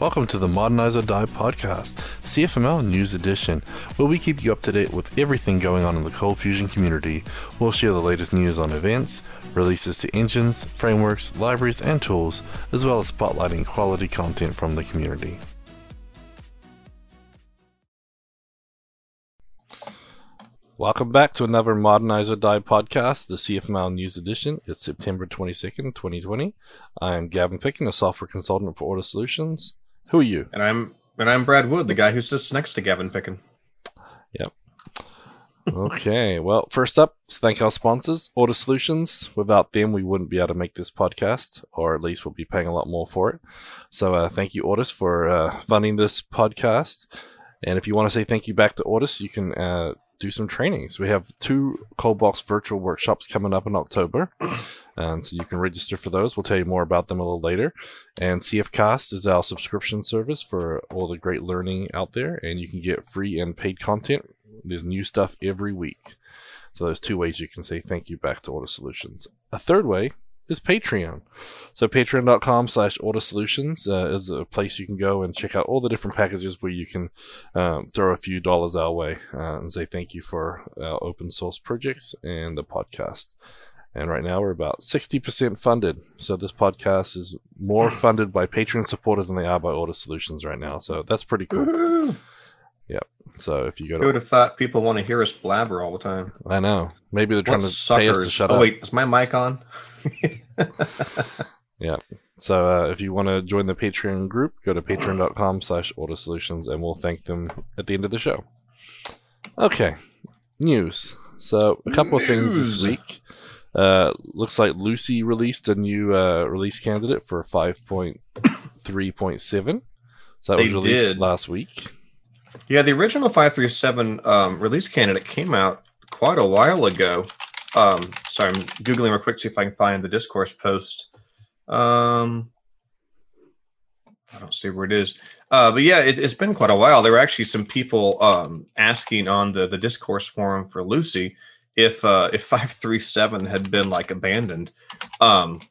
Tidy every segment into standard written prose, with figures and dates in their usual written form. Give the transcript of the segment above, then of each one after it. Welcome to the Modernize or Die podcast, CFML News Edition, where we keep you up to date with everything going on in the ColdFusion community. We'll share the latest news on events, releases to engines, frameworks, libraries, and tools, as well as spotlighting quality content from the community. Welcome back to another Modernize or Die podcast, the CFML News Edition. It's September 22nd, 2020. I'm Gavin Pickin, a software consultant for Ortus Solutions. Who are you? And I'm Brad Wood, the guy who sits next to Gavin Pickin. Yep. Okay. Well, first up, let's thank our sponsors, Ortus Solutions. Without them, we wouldn't be able to make this podcast, or at least we'll be paying a lot more for it. So thank you, Ortus, for funding this podcast. And if you want to say thank you back to Ortus, you can do some trainings. We have two ColdBox virtual workshops coming up in October, and so you can register for those. We'll tell you more about them a little later. And CFCast is our subscription service for all the great learning out there, and you can get free and paid content. There's new stuff every week. So there's two ways you can say thank you back to Ortus Solutions. A third way is Patreon. So patreon.com/ortusolutions is a place you can go and check out all the different packages where you can throw a few dollars our way and say thank you for our open source projects and the podcast. And right now we're about 60% funded. So this podcast is more funded by Patreon supporters than they are by Ortus Solutions right now. So that's pretty cool. Woo-hoo. Yep. So if you go to... Who would have thought people want to hear us blabber all the time? I know. Maybe they're trying to pay us to shut up. Oh, wait. Is my mic on? Yeah. So if you want to join the Patreon group, go to patreon.com/ortusolutions, and we'll thank them at the end of the show. Okay. News. So a couple of things this week. Looks like Lucee released a new release candidate for 5.3.7. So that was released last week. Yeah, the original 5.3.7 release candidate came out quite a while ago. Sorry, I'm Googling real quick to see if I can find the discourse post. I don't see where it is. But yeah, it's been quite a while. There were actually some people asking on the discourse forum for Lucee if 5.3.7 had been like abandoned. And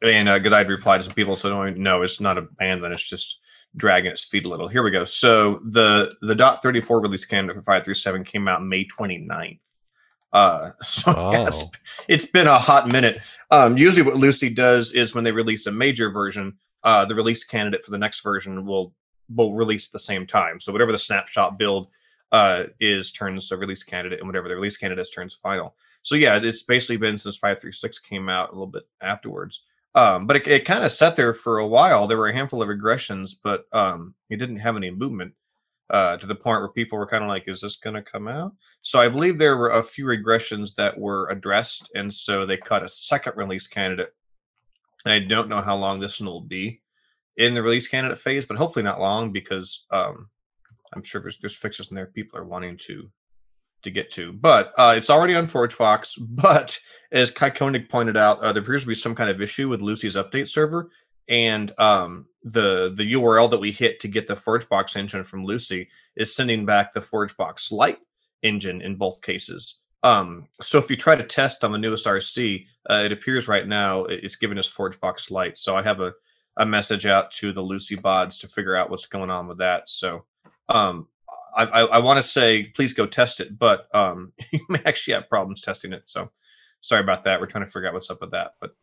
because I'd replied to some people, so no, it's not abandoned. It's just dragging its feet a little. Here we go. So the .34 release candidate for 5.3.7 came out May 29th. Yeah, it's been a hot minute. Usually what Lucee does is when they release a major version, the release candidate for the next version will release at the same time. So whatever the snapshot build is turns a release candidate, and whatever the release candidate is turns final. So yeah, it's basically been since 5.3.6 came out a little bit afterwards. But it kind of sat there for a while. There were a handful of regressions, but it didn't have any movement to the point where people were kind of like, is this going to come out? So I believe there were a few regressions that were addressed, and so they cut a second release candidate. And I don't know how long this one will be in the release candidate phase, but hopefully not long, because I'm sure there's fixes in there people are wanting to get to. But it's already on ForgeBox, but as Kai Koenig pointed out, there appears to be some kind of issue with Lucee's update server, and the URL that we hit to get the ForgeBox engine from Lucee is sending back the ForgeBox Lite engine in both cases. So if you try to test on the newest RC, it appears right now it's giving us ForgeBox Lite. So I have a message out to the Lucee bods to figure out what's going on with that. So I want to say, please go test it, but you may actually have problems testing it. So sorry about that. We're trying to figure out what's up with that. But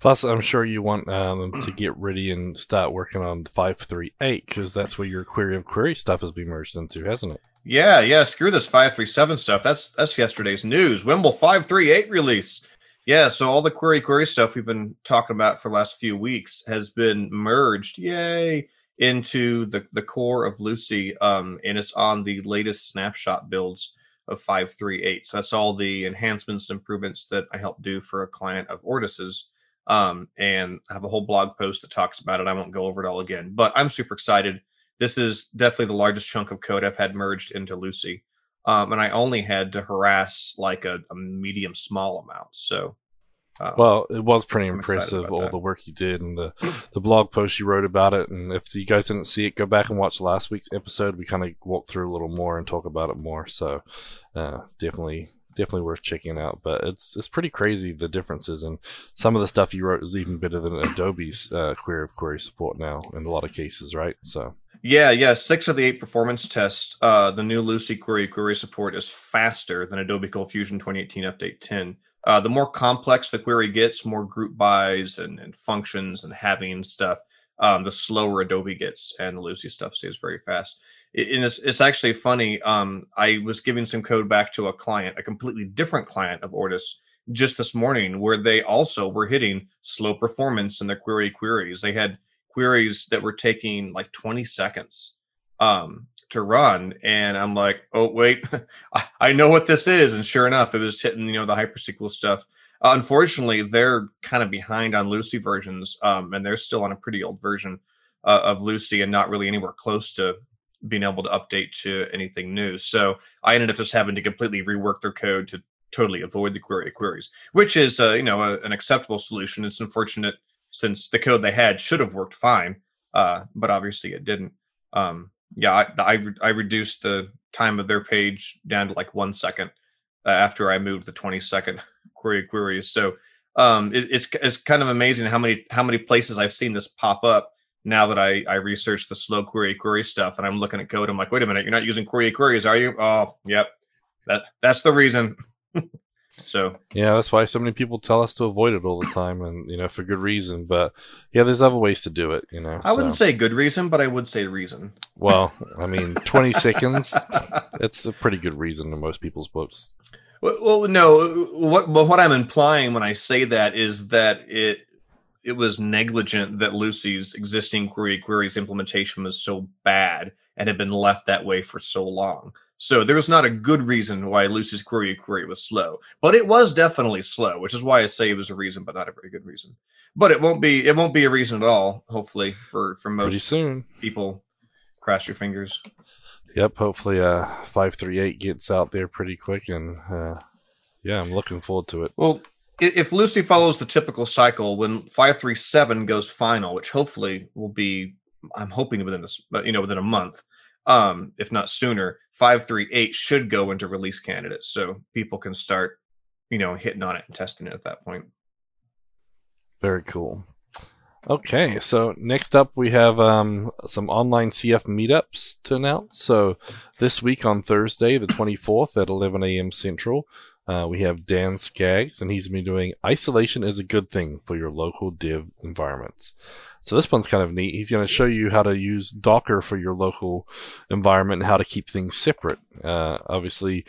plus, I'm sure you want to get ready and start working on 5.3.8, because that's where your query of query stuff has been merged into, hasn't it? Yeah. Screw this 5.3.7 stuff. That's yesterday's news. When will 5.3.8 release? Yeah, so all the query stuff we've been talking about for the last few weeks has been merged. Yay! Into the core of Lucee, and it's on the latest snapshot builds of 5.3.8. So that's all the enhancements and improvements that I helped do for a client of Ortus's, and I have a whole blog post that talks about it. I won't go over it all again, but I'm super excited. This is definitely the largest chunk of code I've had merged into Lucee, and I only had to harass like a medium small amount. So well, it was pretty impressive, all the work you did and the blog post you wrote about it. And if you guys didn't see it, go back and watch last week's episode. We kind of walked through a little more and talk about it more. So definitely definitely worth checking out. But it's pretty crazy, the differences, and some of the stuff you wrote is even better than Adobe's query of query support now in a lot of cases, right? So yeah, 6 of the 8 performance tests, the new Lucee query support is faster than Adobe ColdFusion 2018 update 10. The more complex the query gets, more group bys and functions and having stuff, the slower Adobe gets, and the Lucee stuff stays very fast. And it's actually funny. I was giving some code back to a client, a completely different client of Ortus, just this morning, where they also were hitting slow performance in their queries. They had queries that were taking like 20 seconds to run, and I'm like, oh wait, I know what this is. And sure enough, it was hitting, you know, the hypersql stuff. Unfortunately, they're kind of behind on Lucee versions, and they're still on a pretty old version of Lucee, and not really anywhere close to being able to update to anything new. So I ended up just having to completely rework their code to totally avoid the query of queries, which is, you know, an acceptable solution. It's unfortunate, since the code they had should have worked fine, but obviously it didn't. Yeah, I reduced the time of their page down to like 1 second after I moved the 20-second query of queries. So it's kind of amazing how many places I've seen this pop up. Now that I research the slow query stuff, and I'm looking at code, I'm like, wait a minute, you're not using queries, are you? Oh, yep. That's the reason. So yeah, that's why so many people tell us to avoid it all the time, and you know, for good reason. But yeah, there's other ways to do it, you know. I wouldn't say good reason, but I would say reason. Well, I mean, 20 seconds, it's a pretty good reason in most people's books. Well, no, what I'm implying when I say that is that it was negligent that Lucee's existing queries implementation was so bad and had been left that way for so long. So there was not a good reason why Lucee's query was slow, but it was definitely slow, which is why I say it was a reason, but not a very good reason. But it won't be a reason at all, hopefully, for most pretty soon. People. Cross your fingers. Yep, hopefully 5.3.8 gets out there pretty quick, and yeah, I'm looking forward to it. Well, if Lucee follows the typical cycle, when 5.3.7 goes final, which hopefully will be, I'm hoping within a month, if not sooner, 5.3.8 should go into release candidates, so people can start, you know, hitting on it and testing it at that point. Very cool. Okay, so next up we have some online CF meetups to announce. So this week on Thursday, the 24th at 11 a.m. Central, we have Dan Skaggs, and he's been doing Isolation is a Good Thing for Your Local Dev Environments. So this one's kind of neat. He's going to show you how to use Docker for your local environment and how to keep things separate. Obviously,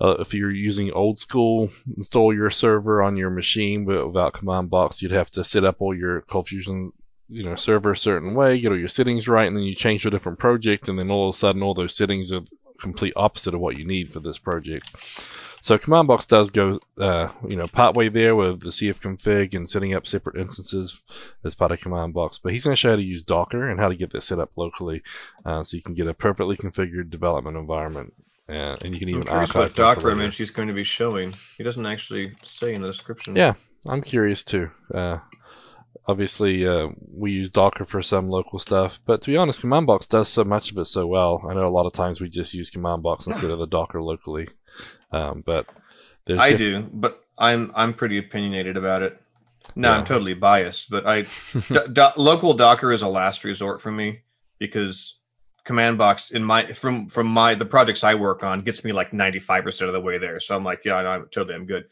if you're using old school, install your server on your machine without CommandBox, you'd have to set up all your ColdFusion, you know, server a certain way, get all your settings right, and then you change to a different project, and then all of a sudden all those settings are complete opposite of what you need for this project. So CommandBox does go, you know, partway there with the CFConfig and setting up separate instances as part of CommandBox. But he's going to show you how to use Docker and how to get that set up locally, so you can get a perfectly configured development environment. And you can even archive Docker image he's going to be showing. He doesn't actually say in the description. Yeah, I'm curious too. Obviously, we use Docker for some local stuff, but to be honest, CommandBox does so much of it so well. I know a lot of times we just use CommandBox instead of the Docker locally, but there's I do, but I'm pretty opinionated about it. No, yeah. I'm totally biased, but local Docker is a last resort for me, because CommandBox in my from the projects I work on gets me like 95% of the way there. So I'm like, yeah, I'm totally good.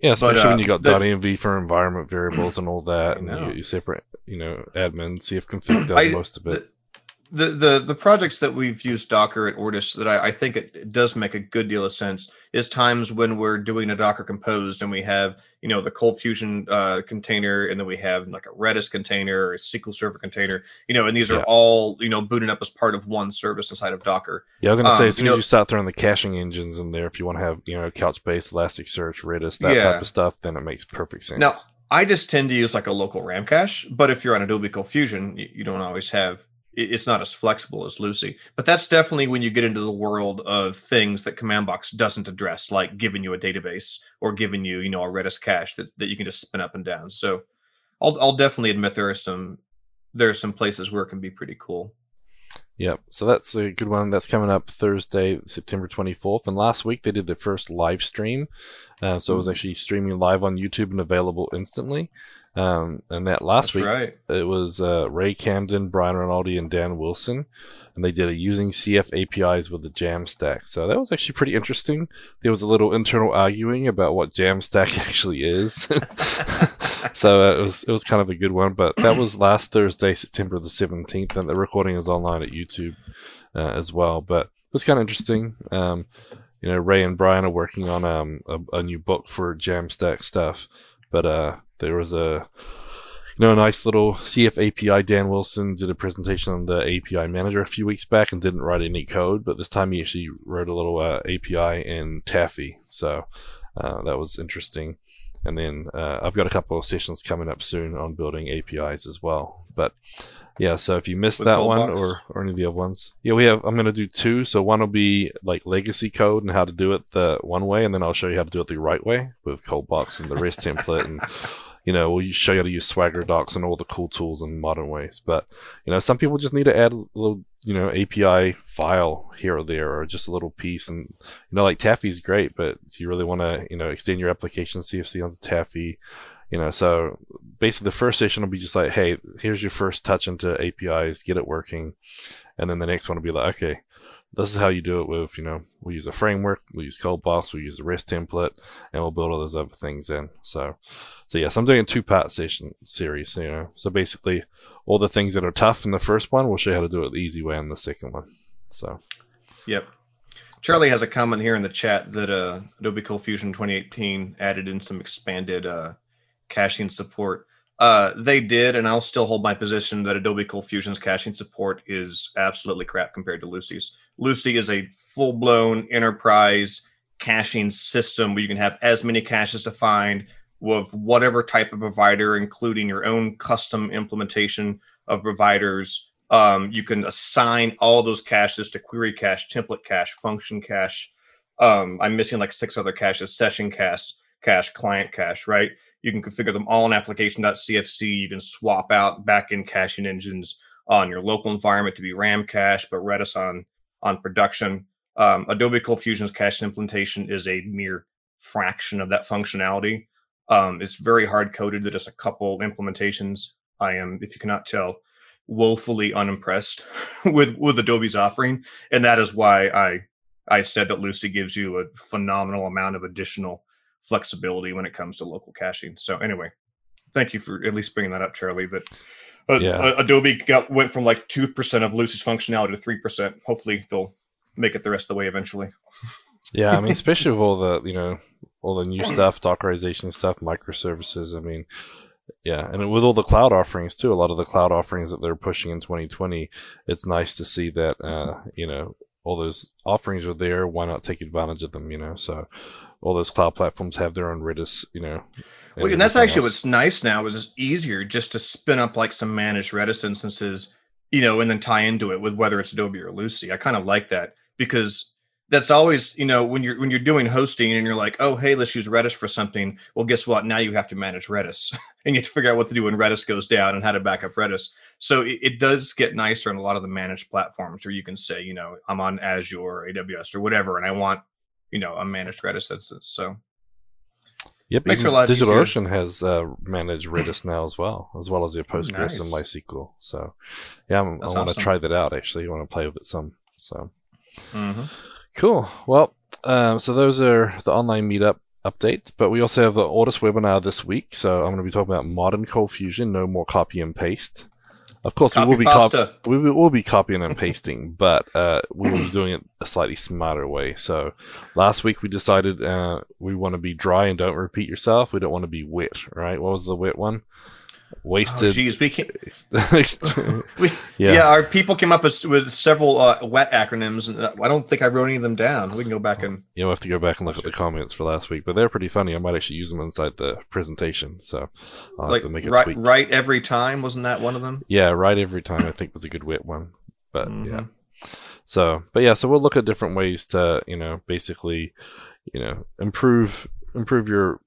Yeah, especially when you got .env for environment variables and all that, and you separate, you know, admin, CFConfig does most of it. The projects that we've used Docker at Ortus that I think it does make a good deal of sense is times when we're doing a Docker composed, and we have, you know, the ColdFusion container, and then we have like a Redis container or a SQL Server container, you know, and these are all, you know, booted up as part of one service inside of Docker. Yeah, I was going to say, as soon as you start throwing the caching engines in there, if you want to have, you know, Couchbase, Elasticsearch, Redis, that type of stuff, then it makes perfect sense. Now, I just tend to use like a local RAM cache, but if you're on Adobe ColdFusion, you don't always have. It's not as flexible as Lucee, but that's definitely when you get into the world of things that CommandBox doesn't address, like giving you a database or giving you, you know, a Redis cache that you can just spin up and down. So I'll definitely admit there are some places where it can be pretty cool. Yep, so that's a good one. That's coming up Thursday, September 24th. And last week they did their first live stream. So it was actually streaming live on YouTube and available instantly. And that last week, it was Ray Camden, Brian Rinaldi, and Dan Wilson. And they did a using CF APIs with the Jamstack. So that was actually pretty interesting. There was a little internal arguing about what Jamstack actually is. So it was kind of a good one, but that was last Thursday, September the 17th, and the recording is online at YouTube as well. But it was kind of interesting. You know, Ray and Brian are working on a new book for Jamstack stuff, but there was a nice little CF API. Dan Wilson did a presentation on the API manager a few weeks back and didn't write any code, but this time he actually wrote a little API in Taffy. So that was interesting. And then I've got a couple of sessions coming up soon on building APIs as well. But yeah, so if you missed that one or any of the other ones, yeah, I'm going to do two. So one will be like legacy code and how to do it the one way, and then I'll show you how to do it the right way with ColdBox and the REST template, and we'll show you how to use Swagger docs and all the cool tools in modern ways. But some people just need to add a little API file here or there, or just a little piece. And like Taffy's great, but do you really want to extend your application CFC onto Taffy? So basically the first session will be just like, hey, here's your first touch into APIs, get it working. And then the next one will be like, okay, this is how you do it with, we'll use a framework, we'll use ColdBox, we'll use a REST template, and we'll build all those other things in. So yes, I'm doing a two-part session series, So basically all the things that are tough in the first one, we'll show you how to do it the easy way in the second one. So. Yep. Charlie has a comment here in the chat that Adobe ColdFusion 2018 added in some expanded caching support. They did, and I'll still hold my position that Adobe ColdFusion's caching support is absolutely crap compared to Lucee's. Lucee is a full-blown enterprise caching system where you can have as many caches defined with whatever type of provider, including your own custom implementation of providers. You can assign all those caches to query cache, template cache, function cache. I'm missing like 6 other caches: session cache, client cache, right? You can configure them all in application.cfc. You can swap out backend caching engines on your local environment to be RAM cache, but Redis on production. Adobe ColdFusion's caching implementation is a mere fraction of that functionality. It's very hard coded to just a couple implementations. I am, if you cannot tell, woefully unimpressed with Adobe's offering, and that is why I said that Lucee gives you a phenomenal amount of additional flexibility when it comes to local caching. So anyway, thank you for at least bringing that up, Charlie. But Adobe went from like 2% of Lucee's functionality to 3%. Hopefully they'll make it the rest of the way eventually. Yeah, I mean, especially with all the all the new stuff, Dockerization stuff, microservices. I mean, yeah, and with all the cloud offerings too. A lot of the cloud offerings that they're pushing in 2020, it's nice to see that all those offerings are there. Why not take advantage of them? So. All those cloud platforms have their own Redis, And that's actually what's nice now, is it's easier just to spin up like some managed Redis instances, and then tie into it with whether it's Adobe or Lucee. I kind of like that, because that's always, when you're doing hosting and you're like, oh, hey, let's use Redis for something. Well, guess what? Now you have to manage Redis and you have to figure out what to do when Redis goes down and how to back up Redis. So it does get nicer in a lot of the managed platforms where you can say, I'm on Azure or AWS or whatever, and I want a managed Redis instance. So, yep, DigitalOcean has managed Redis now as well as their Postgres and MySQL. So, yeah, I want to try that out. Actually, I want to play with it some. So, Cool. Well, so those are the online meetup updates, but we also have the Ortus webinar this week. So I'm going to be talking about modern ColdFusion. No more copy and paste. Of course, we will be copying and pasting, but we will be doing it a slightly smarter way. So last week we decided we want to be dry and don't repeat yourself. We don't want to be wet, right? What was the wet one? Wasted. Oh, geez, we can't. Our people came up with several wet acronyms, and I don't think I wrote any of them down. We can go back and we'll have to go back and look at the comments for last week, but they're pretty funny. I might actually use them inside the presentation, so I'll have to make it right. Right every time, wasn't that one of them? Yeah, right every time I think was a good wet one, but yeah. So we'll look at different ways to improve your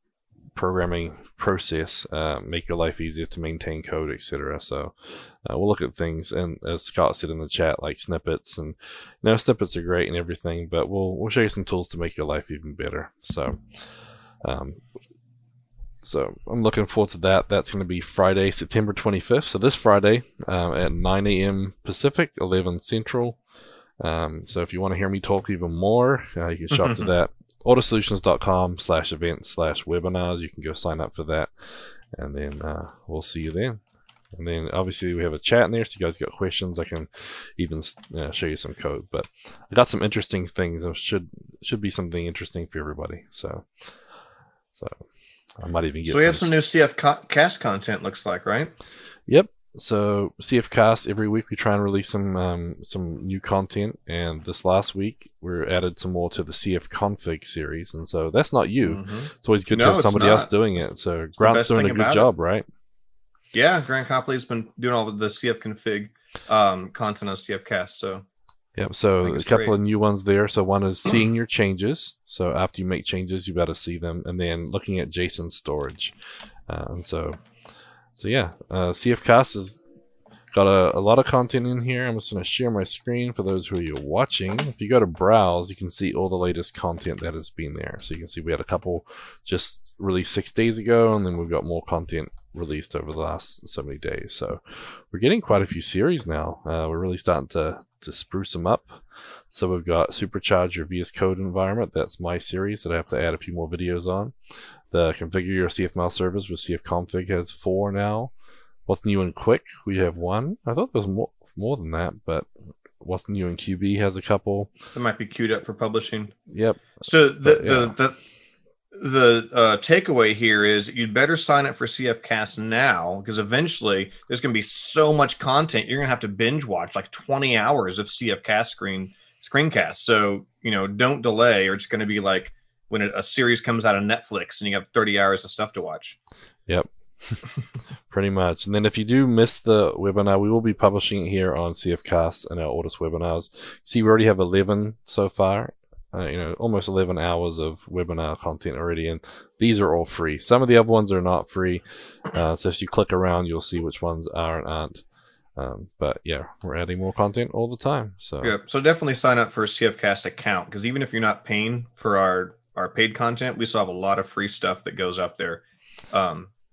programming process, make your life easier to maintain code, etc. So we'll look at things, and as Scott said in the chat, like snippets, and snippets are great and everything, but we'll show you some tools to make your life even better. So so I'm looking forward to that. That's going to be Friday, September 25th. So this Friday at 9 a.m. Pacific, 11 Central. So if you want to hear me talk even more, you can shop to that. Ortusolutions.com/events/webinars. You can go sign up for that. And then we'll see you then. And then obviously we have a chat in there. So you guys got questions, I can even show you some code. But I got some interesting things. It should be something interesting for everybody. So I might even get. So we have some new CFCast content, looks like, right? Yep. So CFCast, every week we try and release some new content, and this last week we added some more to the CFConfig series, and so that's not you. It's always good to have somebody else doing it. So Grant's doing a good job, right? Yeah, Grant Copley's been doing all the CFConfig content on CFCast, so. Yep, so a couple of new ones there. So one is seeing your changes. So after you make changes, you better see them. And then looking at JSON storage. So yeah, CFCast has got a lot of content in here. I'm just going to share my screen for those who are watching. If you go to browse, you can see all the latest content that has been there. So you can see we had a couple just released 6 days ago, and then we've got more content released over the last so many days. So we're getting quite a few series now. We're really starting to spruce them up. So we've got Supercharge Your VS Code Environment. That's my series that I have to add a few more videos on. The Configure Your CFML Service with CFConfig has 4 now. What's New in Quick? We have 1. I thought there was more than that, but What's New in QB has a couple. That might be queued up for publishing. Yep. So the takeaway here is you'd better sign up for CFCast now, because eventually there's going to be so much content you're going to have to binge watch like 20 hours of CFCast screencast. So don't delay, or it's going to be like when a series comes out on Netflix and you have 30 hours of stuff to watch. Yep. Pretty much. And then if you do miss the webinar, we will be publishing it here on CFCast and our Ortus webinars. See, we already have 11 so far. Almost 11 hours of webinar content already, and these are all free. Some of the other ones are not free, so if you click around, you'll see which ones are and aren't. But yeah, we're adding more content all the time. So yeah, so definitely sign up for a CFCast account, because even if you're not paying for our paid content, we still have a lot of free stuff that goes up there.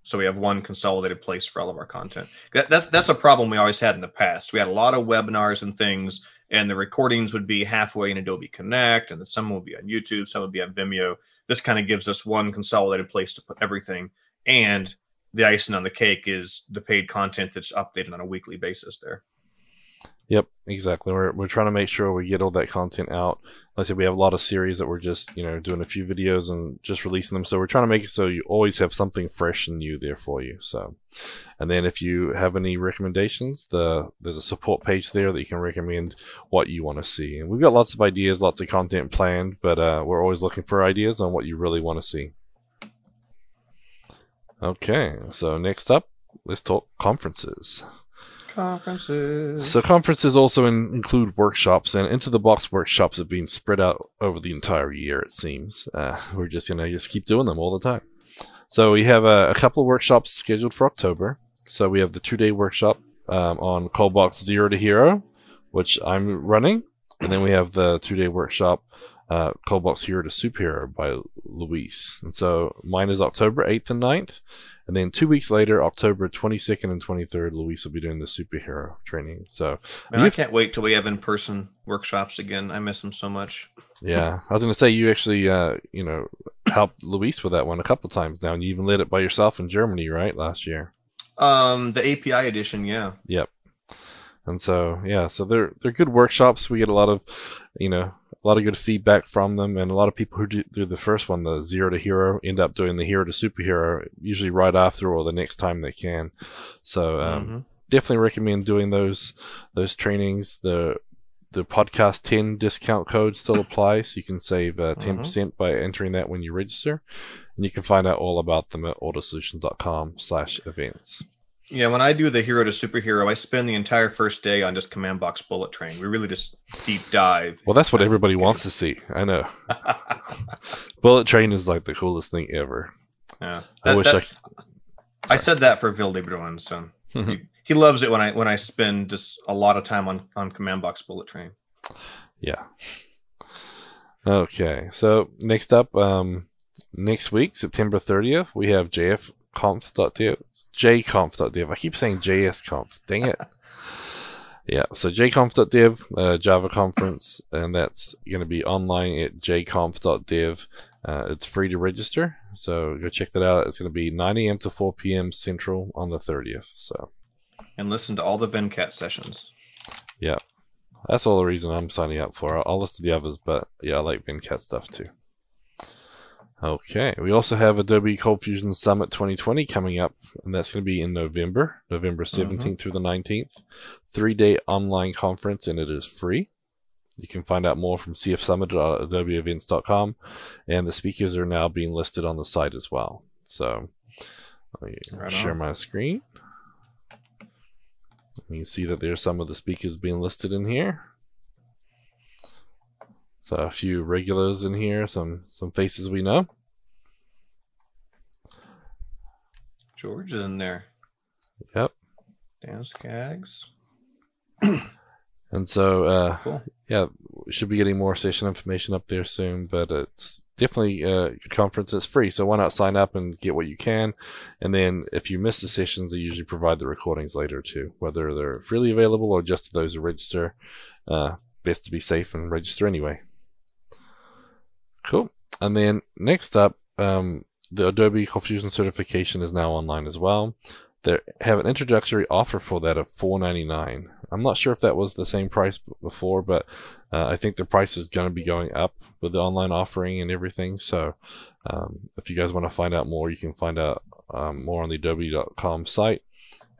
So we have one consolidated place for all of our content. That's a problem we always had in the past. We had a lot of webinars and things, and the recordings would be halfway in Adobe Connect, and some would be on YouTube, some would be on Vimeo. This kind of gives us one consolidated place to put everything, and the icing on the cake is the paid content that's updated on a weekly basis there. Yep, exactly. We're trying to make sure we get all that content out. Like I said, we have a lot of series that we're just doing a few videos and just releasing them. So we're trying to make it so you always have something fresh and new there for you. So, and then if you have any recommendations, there's a support page there that you can recommend what you want to see. And we've got lots of ideas, lots of content planned, but we're always looking for ideas on what you really want to see. Okay, so next up, let's talk conferences. So conferences also include workshops, and Into the Box workshops have been spread out over the entire year, it seems. We're just going to keep doing them all the time. So we have a couple of workshops scheduled for October. So we have the 2-day workshop on ColdBox 0 to Hero, which I'm running. And then we have the 2-day workshop ColdBox Hero to Superhero by Luis. And so mine is October 8th and 9th. And then 2 weeks later, October 22nd and 23rd, Luis will be doing the superhero training. So I can't wait till we have in-person workshops again. I miss them so much. Yeah, I was going to say you actually, helped Luis with that one a couple times now, and you even led it by yourself in Germany, right, last year? The API edition, yeah. Yep. And so yeah, so they're good workshops. We get a lot of, a lot of good feedback from them, and a lot of people who do the first one, the 0 to Hero, end up doing the Hero to Superhero usually right after or the next time they can. So definitely recommend doing those trainings. The podcast 10 discount code still applies. You can save 10% by entering that when you register, and you can find out all about them at autosolutions.com/events. Yeah, when I do the Hero to Superhero, I spend the entire first day on just CommandBox bullet train. We really just deep dive. Well, that's what everybody wants to see. I know. Bullet train is like the coolest thing ever. Yeah. I said that for Ville Bruin, so he loves it when I spend just a lot of time on CommandBox Bullet Train. Yeah. Okay. So next up, next week, September 30th, we have jconf.dev. I keep saying jsconf. Dang it. Yeah, so jconf.dev, Java conference, and that's going to be online at jconf.dev. It's free to register, so go check that out. It's going to be 9 a.m. to 4 p.m. Central on the 30th. So, and listen to all the VenCat sessions. Yeah, that's all the reason I'm signing up for. I'll listen to the others, but yeah, I like VenCat stuff too. Okay, we also have Adobe ColdFusion Summit 2020 coming up, and that's going to be in November 17th through the 19th. 3-day online conference, and it is free. You can find out more from cfsummit.adobeevents.com, and the speakers are now being listed on the site as well. So let me share my screen. You can see that there's some of the speakers being listed in here. So a few regulars in here, some faces we know. George is in there. Yep. Dan Skaggs. And so, cool. Yeah, we should be getting more session information up there soon, but it's definitely a good conference. It's free, so why not sign up and get what you can? And then if you miss the sessions, they usually provide the recordings later too, whether they're freely available or just those who register. Best to be safe and register anyway. Cool. And then next up, the Adobe ColdFusion certification is now online as well. They have an introductory offer for that of $4.99. I'm not sure if that was the same price before, but I think the price is going to be going up with the online offering and everything. So if you guys want to find out more, you can find out more on the adobe.com site.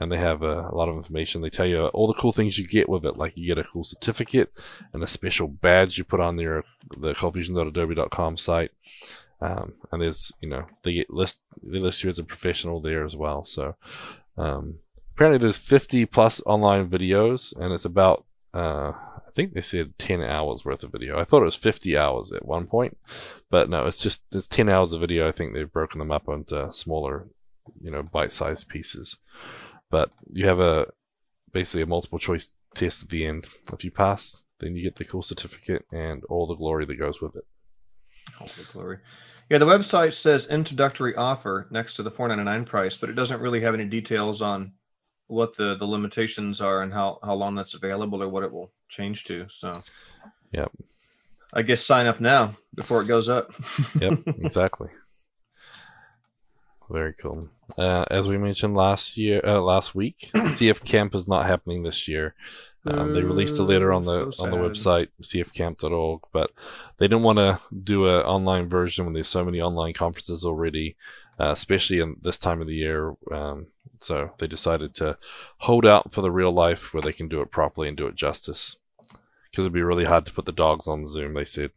And they have a lot of information. They tell you all the cool things you get with it, like you get a cool certificate and a special badge you put on the ColdFusion.adobe.com site. And there's, you know, they list you as a professional there as well. So apparently there's 50 plus online videos, and it's about I think they said 10 hours worth of video. I thought it was 50 hours at one point, but no, it's 10 hours of video. I think they've broken them up into smaller, you know, bite-sized pieces. But you have basically a multiple choice test at the end. If you pass, then you get the cool certificate and all the glory that goes with it. All the glory. Yeah, the website says introductory offer next to the $4.99 price, but it doesn't really have any details on what the limitations are and how long that's available or what it will change to. So yeah, I guess sign up now before it goes up. Yep, exactly. Very cool. As we mentioned last week, CF Camp is not happening this year. They released a letter on the website, cfcamp.org, but they didn't want to do an online version when there's so many online conferences already, especially in this time of the year. So they decided to hold out for the real life where they can do it properly and do it justice, because it'd be really hard to put the dogs on Zoom, they said.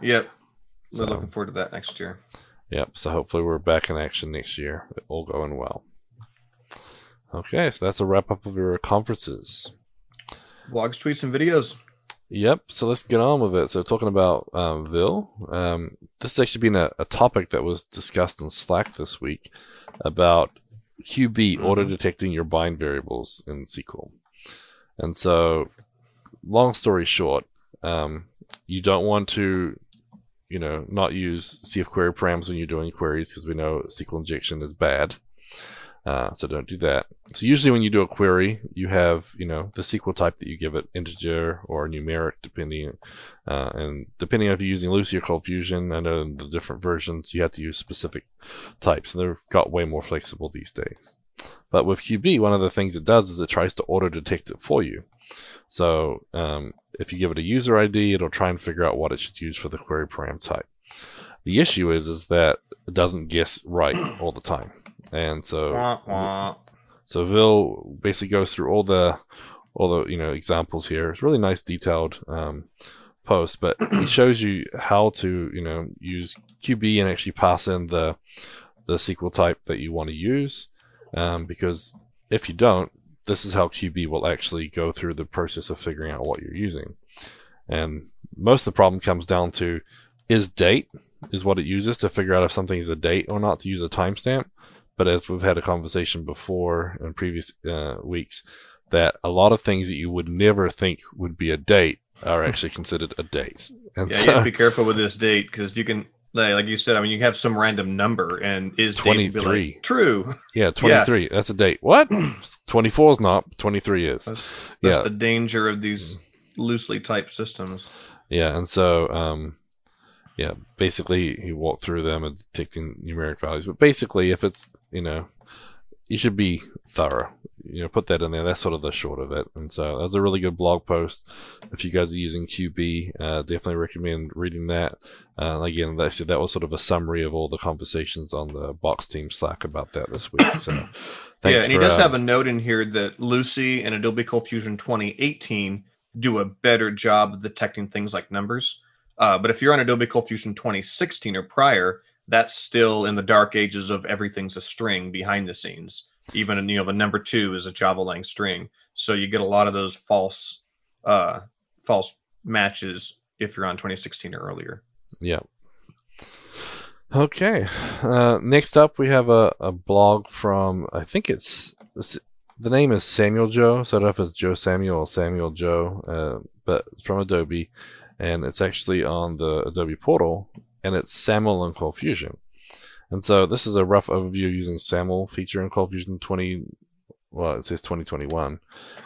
Yep. So, we're looking forward to that next year. Yep. So hopefully we're back in action next year. All going well. Okay. So that's a wrap up of your conferences. Blogs, tweets, and videos. Yep. So let's get on with it. So talking about Ville, this has actually been a topic that was discussed on Slack this week about QB auto detecting your bind variables in SQL. And so, long story short, you don't want to, you know, not use CF query params when you're doing queries, because we know SQL injection is bad. So don't do that. So usually when you do a query, you have, you know, the SQL type that you give it, integer or numeric, depending. And depending on if you're using Lucee or ColdFusion, I know in the different versions, you have to use specific types. And they've got way more flexible these days. But with QB, one of the things it does is it tries to auto-detect it for you. So if you give it a user ID, it'll try and figure out what it should use for the query param type. The issue is that it doesn't guess right all the time. And so Ville basically goes through all the you know, examples here. It's really nice, detailed post, but it shows you how to, you know, use QB and actually pass in the SQL type that you want to use. Because if you don't, this is how QB will actually go through the process of figuring out what you're using. And most of the problem comes down to is date is what it uses to figure out if something is a date or not, to use a timestamp. But as we've had a conversation before in previous weeks, that a lot of things that you would never think would be a date are actually considered a date. And yeah, so, you have to be careful with this date, because you can, like you said, I mean, you have some random number and is 23 like, true? Yeah, 23. Yeah. That's a date. What? 24 is not. 23 is. That's the danger of these loosely typed systems. Yeah, and so, yeah, basically, you walk through them and detecting numeric values. But basically, if it's, you know, you should be thorough. You know, put that in there. That's sort of the short of it. And so that was a really good blog post. If you guys are using QB, definitely recommend reading that. Again, like I said, that was sort of a summary of all the conversations on the Box Team Slack about that this week. So thanks. Yeah, and he does have a note in here that Lucee and Adobe ColdFusion 2018 do a better job of detecting things like numbers. But if you're on Adobe ColdFusion 2016 or prior, that's still in the dark ages of everything's a string behind the scenes. Even, you know, the number 2 is a Java Lang string. So you get a lot of those false matches if you're on 2016 or earlier. Yeah. Okay. Next up, we have a blog from, I think it's the name is Samuel Joe. So I don't know if it's Joe Samuel or Samuel Joe, but it's from Adobe. And it's actually on the Adobe portal. And it's SAML and ColdFusion. And so this is a rough overview using SAML feature in ColdFusion 20. Well, it says 2021.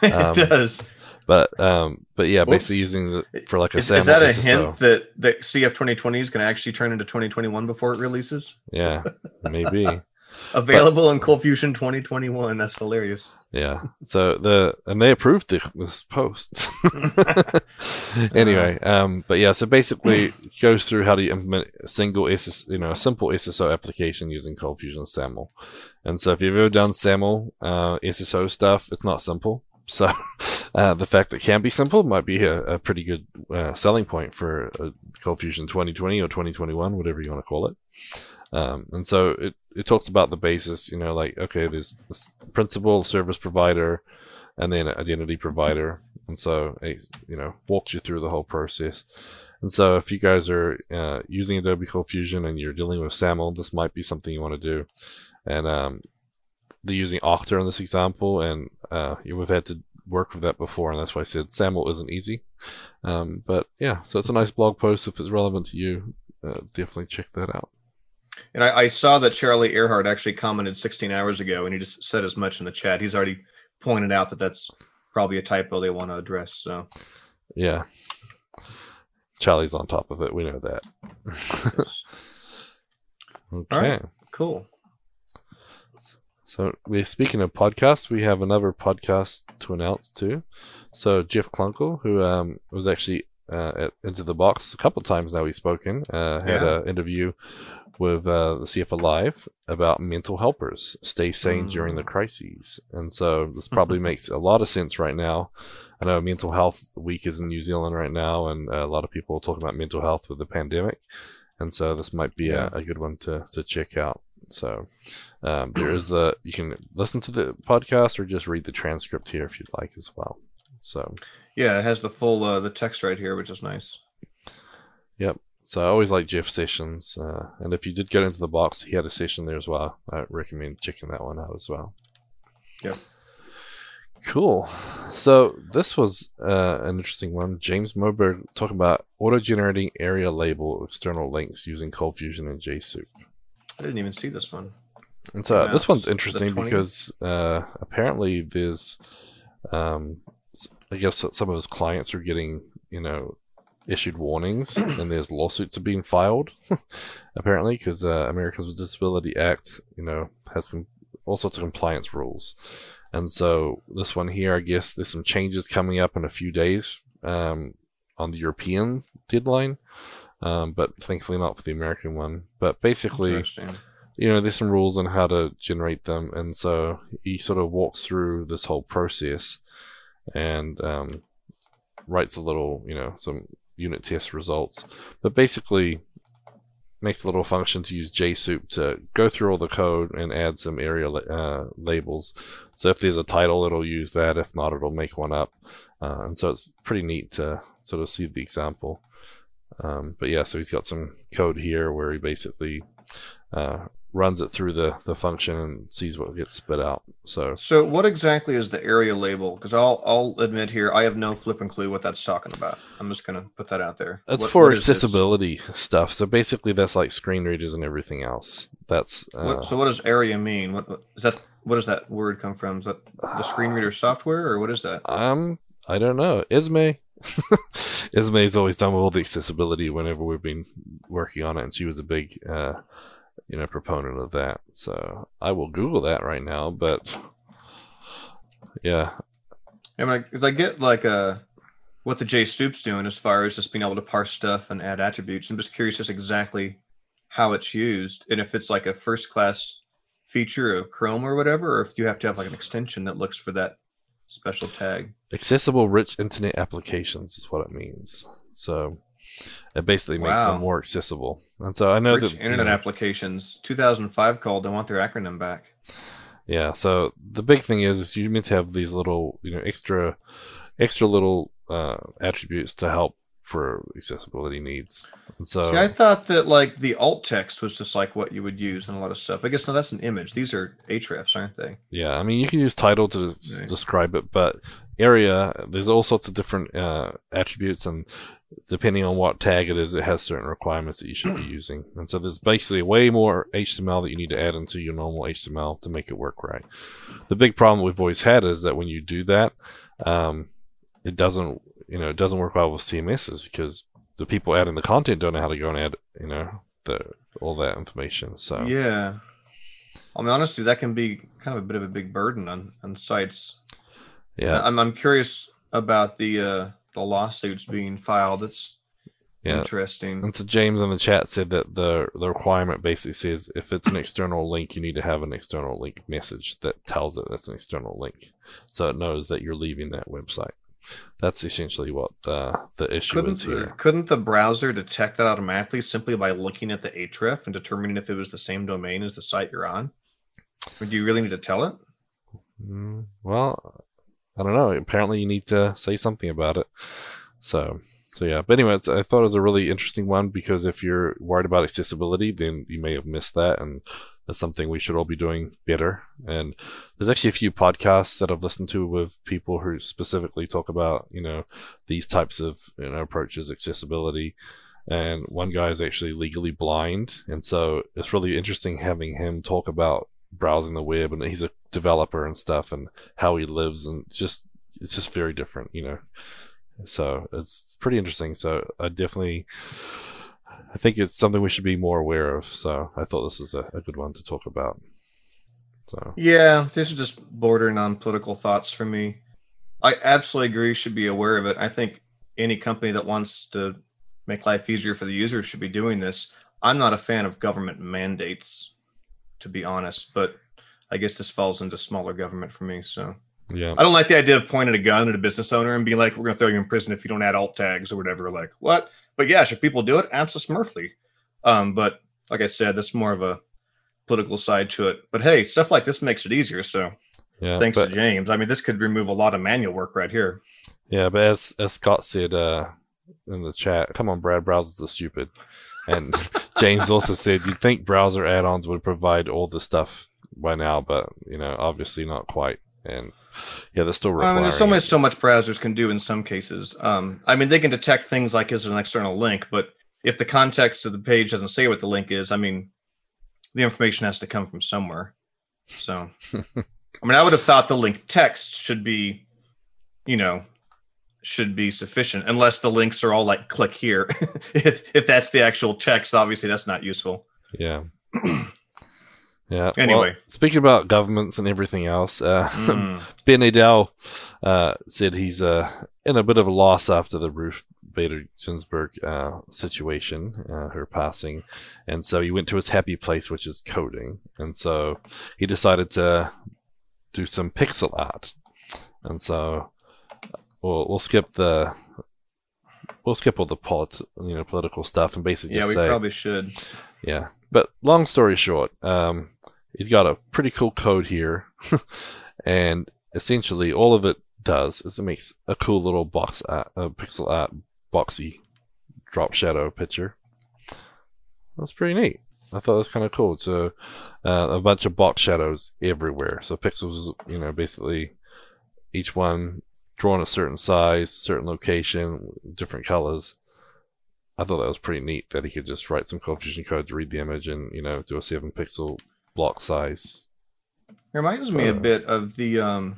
It does. But yeah, basically using the, for like a SAML. Is that a hint that CF 2020 is going to actually turn into 2021 before it releases? Yeah, maybe. Available in ColdFusion 2021. That's hilarious. Yeah. So they approved this post. Anyway, but yeah. So basically, goes through how to implement a simple SSO application using ColdFusion SAML. And so, if you've ever done SAML SSO stuff, it's not simple. So the fact that it can be simple might be a pretty good selling point for ColdFusion 2020 or 2021, whatever you want to call it. And so it talks about the basis, you know, like, okay, there's this principal, service provider, and then identity provider. And so it, you know, walks you through the whole process. And so if you guys are using Adobe ColdFusion and you're dealing with SAML, this might be something you want to do. And they're using Okta in this example, and we've had to work with that before, and that's why I said SAML isn't easy. But yeah, so it's a nice blog post. If it's relevant to you, definitely check that out. And I saw that Charlie Earhart actually commented 16 hours ago, and he just said as much in the chat. He's already pointed out that that's probably a typo they want to address. So, yeah, Charlie's on top of it. We know that. Yes. Okay, all right, cool. So we're speaking of podcasts. We have another podcast to announce too. So Jeff Klunkle, who was actually at Into the Box a couple of times now, we've spoken, had an interview with the CF Alive about mental helpers, stay sane during the crises. And so this probably makes a lot of sense right now. I know Mental Health Week is in New Zealand right now, and a lot of people are talking about mental health with the pandemic. And so this might be a good one to check out. So there is you can listen to the podcast or just read the transcript here if you'd like as well. So yeah, it has the full the text right here, which is nice. Yep. So I always like Jeff's sessions, and if you did get Into the Box, he had a session there as well. I recommend checking that one out as well. Yeah. Cool. So this was an interesting one. James Moberg talking about auto-generating ARIA label external links using ColdFusion and JSOUP. I didn't even see this one. And so this one's interesting because apparently there's, I guess some of his clients are getting, you know, issued warnings, and there's lawsuits are being filed apparently because Americans with Disability Act, you know, has all sorts of compliance rules. And so this one here, I guess there's some changes coming up in a few days on the European deadline, but thankfully not for the American one. But basically, you know, there's some rules on how to generate them, and so he sort of walks through this whole process and writes a little, you know, some unit test results, but basically makes a little function to use JSOUP to go through all the code and add some ARIA labels. So if there's a title, it'll use that. If not, it'll make one up. And so it's pretty neat to sort of see the example. But yeah, so he's got some code here where he basically runs it through the function and sees what gets spit out. So what exactly is the ARIA label? Because I'll admit here, I have no flipping clue what that's talking about. I'm just going to put that out there. That's for accessibility stuff. So basically, that's like screen readers and everything else. That's so what does ARIA mean? What is that? What does that word come from? Is that the screen reader software, or what is that? I don't know. Ismay. Ismay's always done with all the accessibility whenever we've been working on it, and she was a big proponent of that. So I will Google that right now, but yeah. I mean, I get like what the J Stoop's doing as far as just being able to parse stuff and add attributes. I'm just curious just exactly how it's used, and if it's like a first class feature of Chrome or whatever, or if you have to have like an extension that looks for that special tag. Accessible rich internet applications is what it means. So it basically makes them more accessible. And so I know rich that internet applications 2005 called. They want their acronym back. Yeah. So the big thing is you meant to have these little, extra little attributes to help for accessibility needs. And so I thought that like the alt text was just like what you would use in a lot of stuff. I guess no, that's an image. These are hrefs, aren't they? Yeah, I mean you can use title to describe it, but ARIA, there's all sorts of different attributes, and depending on what tag it is, it has certain requirements that you should be using. And so there's basically way more HTML that you need to add into your normal HTML to make it work right. The big problem we've always had is that when you do that, it doesn't work well with CMSs because the people adding the content don't know how to go and add, all that information. So yeah, I mean, honestly, that can be kind of a bit of a big burden on sites. Yeah, I'm curious about the lawsuits being filed. It's interesting. And so James in the chat said that the requirement basically says if it's an external link, you need to have an external link message that tells it it's an external link, so it knows that you're leaving that website. That's essentially what the issue is here. Couldn't the browser detect that automatically simply by looking at the href and determining if it was the same domain as the site you're on? Or do you really need to tell it? Well, I don't know. Apparently, you need to say something about it. So yeah. But anyways, I thought it was a really interesting one because if you're worried about accessibility, then you may have missed that, and that's something we should all be doing better. And there's actually a few podcasts that I've listened to with people who specifically talk about, these types of, approaches, accessibility. And one guy is actually legally blind. And so it's really interesting having him talk about browsing the web, and he's a developer and stuff, and how he lives, and it's just very different, So it's pretty interesting. So I think it's something we should be more aware of. So I thought this was a good one to talk about. So yeah, this is just bordering on political thoughts for me. I absolutely agree you should be aware of it. I think any company that wants to make life easier for the user should be doing this. I'm not a fan of government mandates, to be honest, but I guess this falls into smaller government for me. So yeah, I don't like the idea of pointing a gun at a business owner and being like, we're going to throw you in prison if you don't add alt tags or whatever. Like, what? But yeah, should people do it? Absolutely. But like I said, that's more of a political side to it. But hey, stuff like this makes it easier. So yeah, thanks to James. I mean, this could remove a lot of manual work right here. Yeah, but as Scott said in the chat, come on, Brad, browsers are stupid. And James also said, you'd think browser add-ons would provide all the stuff by now, but obviously not quite. And yeah, they're still requiring. I mean, there's so much browsers can do in some cases. I mean, they can detect things like, is it an external link? But if the context of the page doesn't say what the link is, I mean, the information has to come from somewhere. So, I mean, I would have thought the link text should be sufficient, unless the links are all like click here. if that's the actual text, obviously that's not useful. Yeah. Yeah. Anyway, well, speaking about governments and everything else, Ben Nadel said he's in a bit of a loss after the Ruth Bader Ginsburg situation, her passing, and so he went to his happy place, which is coding, and so he decided to do some pixel art, and so we'll skip all the political stuff and basically just say, probably should. Yeah. But long story short, he's got a pretty cool code here, and essentially all of it does is it makes a cool little box art, a pixel art boxy drop shadow picture. That's pretty neat. I thought that's kind of cool. So a bunch of box shadows everywhere. So pixels, you know, basically each one drawn a certain size, certain location, different colors. I thought that was pretty neat that he could just write some ColdFusion code to read the image and, you know, do a 7-pixel block size. It reminds me a bit of the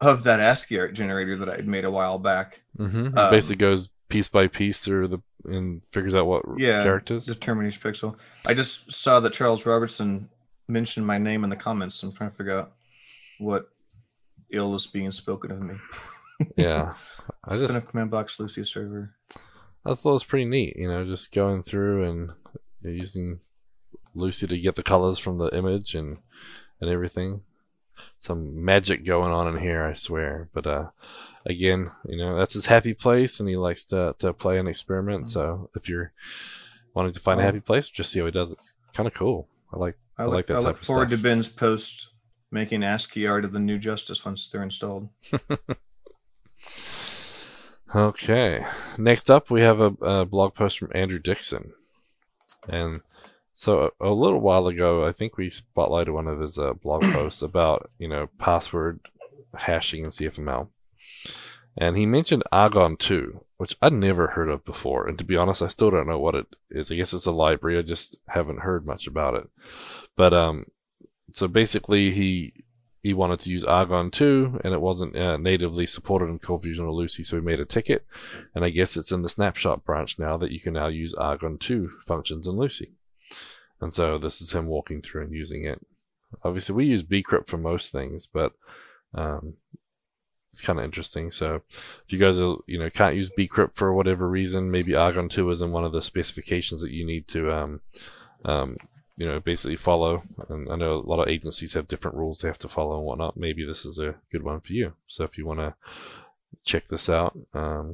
of that ASCII generator that I had made a while back. Mm-hmm. It basically goes piece by piece through the and figures out what characters. Determine each pixel. I just saw that Charles Robertson mentioned my name in the comments. So I'm trying to figure out what ill is being spoken of me. Yeah, I just been a CommandBox Lucee server. I thought it was pretty neat. You know, just going through and using Lucee to get the colors from the image and everything. Some magic going on in here, I swear. But again, you know, that's his happy place, and he likes to play and experiment. Mm-hmm. So if you're wanting to find a happy place, just see how he does it. It's kind of cool. I like that type of stuff. I look forward to Ben's post making ASCII art of the new Justice once they're installed. Okay. Next up, we have a blog post from Andrew Dixon. And so a little while ago, I think we spotlighted one of his blog posts about, you know, password hashing in CFML. And he mentioned Argon2, which I'd never heard of before. And to be honest, I still don't know what it is. I guess it's a library. I just haven't heard much about it. But so basically he wanted to use Argon2, and it wasn't natively supported in ColdFusion or Lucee, so he made a ticket. And I guess it's in the snapshot branch now that you can now use Argon2 functions in Lucee. And so this is him walking through and using it. Obviously, we use Bcrypt for most things, but it's kind of interesting. So if you guys are, you know, can't use Bcrypt for whatever reason, maybe Argon2 isn't one of the specifications that you need to, you know, basically follow. And I know a lot of agencies have different rules they have to follow and whatnot. Maybe this is a good one for you. So if you want to check this out, it's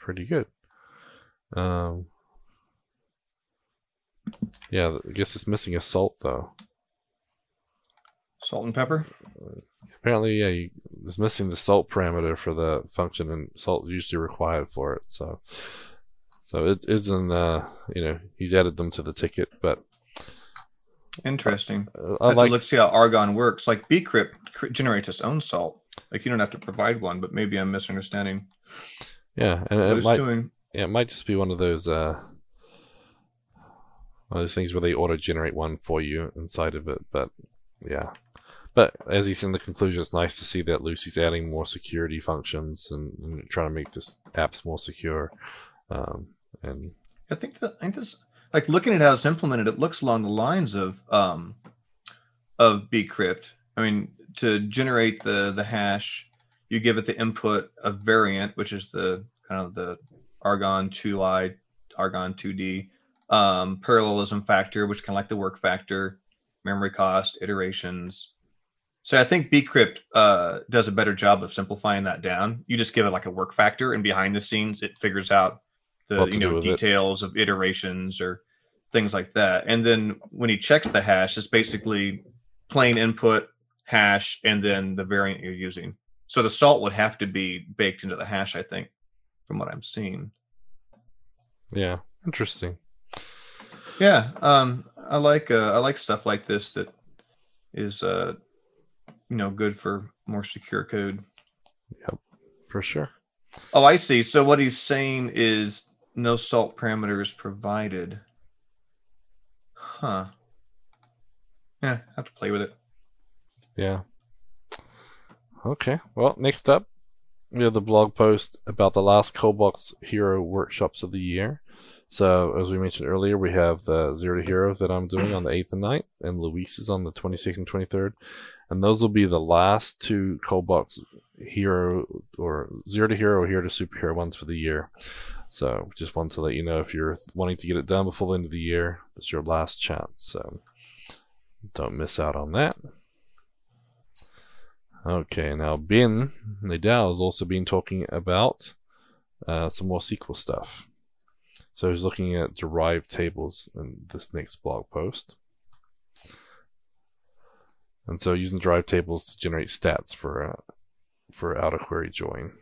pretty good. Yeah, I guess it's missing a salt, though. Salt and pepper? Apparently, yeah, it's missing the salt parameter for the function, and salt is usually required for it. So it isn't, you know, he's added them to the ticket, but... Interesting. I like to see how Argon works. Like, Bcrypt generates its own salt. Like, you don't have to provide one, but maybe I'm misunderstanding. Yeah, and it might just be one of those... those things where they auto-generate one for you inside of it, but yeah. But as he's in the conclusion, it's nice to see that Lucee's adding more security functions and trying to make this apps more secure. And I think this, like, looking at how it's implemented, it looks along the lines of Bcrypt. I mean, to generate the hash, you give it the input of variant, which is the kind of the Argon2i, Argon2d. Parallelism factor, which kind of like the work factor, memory cost, iterations. So I think Bcrypt does a better job of simplifying that down. You just give it like a work factor, and behind the scenes, it figures out the details of iterations or things like that. And then when he checks the hash, it's basically plain input hash, and then the variant you're using. So the salt would have to be baked into the hash, I think, from what I'm seeing. Yeah, interesting. Yeah, I like stuff like this that is you know, good for more secure code. Yep, for sure. Oh, I see. So what he's saying is no salt parameters provided. Huh. Yeah, I have to play with it. Yeah. Okay. Well, next up, we have the blog post about the last ColdBox Hero workshops of the year. So, as we mentioned earlier, we have the Zero to Hero that I'm doing on the 8th and 9th, and Luis is on the 22nd and 23rd. And those will be the last two ColdBox Hero, or Zero to Hero or Hero to Superhero ones for the year. So, just wanted to let you know if you're wanting to get it done before the end of the year, that's your last chance. So, don't miss out on that. Okay, now Ben Nadel has also been talking about some more SQL stuff. So he's looking at derived tables in this next blog post. And so using derived tables to generate stats for outer query join.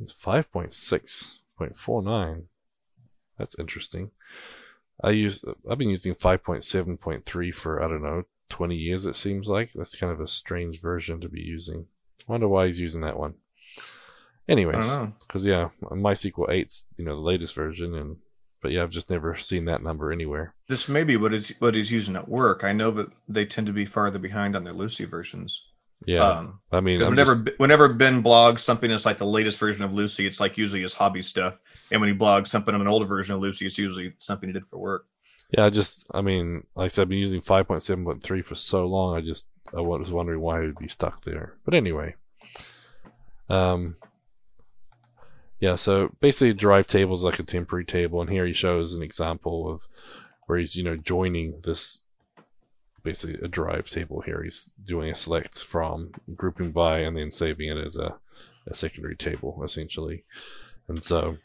It's 5.6.49. That's interesting. I've been using 5.7.3 for, I don't know, 20 years it seems like. That's kind of a strange version to be using. I wonder why he's using that one. Anyways, because yeah, MySQL 8's, you know, the latest version, and but yeah, I've just never seen that number anywhere. This may be what he's using at work. I know that they tend to be farther behind on their Lucee versions. Yeah, I mean, whenever Ben blogs something that's like the latest version of Lucee, it's like usually his hobby stuff. And when he blogs something on an older version of Lucee, it's usually something he did for work. Yeah, I mean, like I said, I've been using 5.7.3 for so long. I was wondering why it would be stuck there. But anyway, yeah. So basically, derived table is like a temporary table, and here he shows an example of where he's, you know, joining this. Basically a derived table here. He's doing a select from, grouping by, and then saving it as a secondary table, essentially. And so,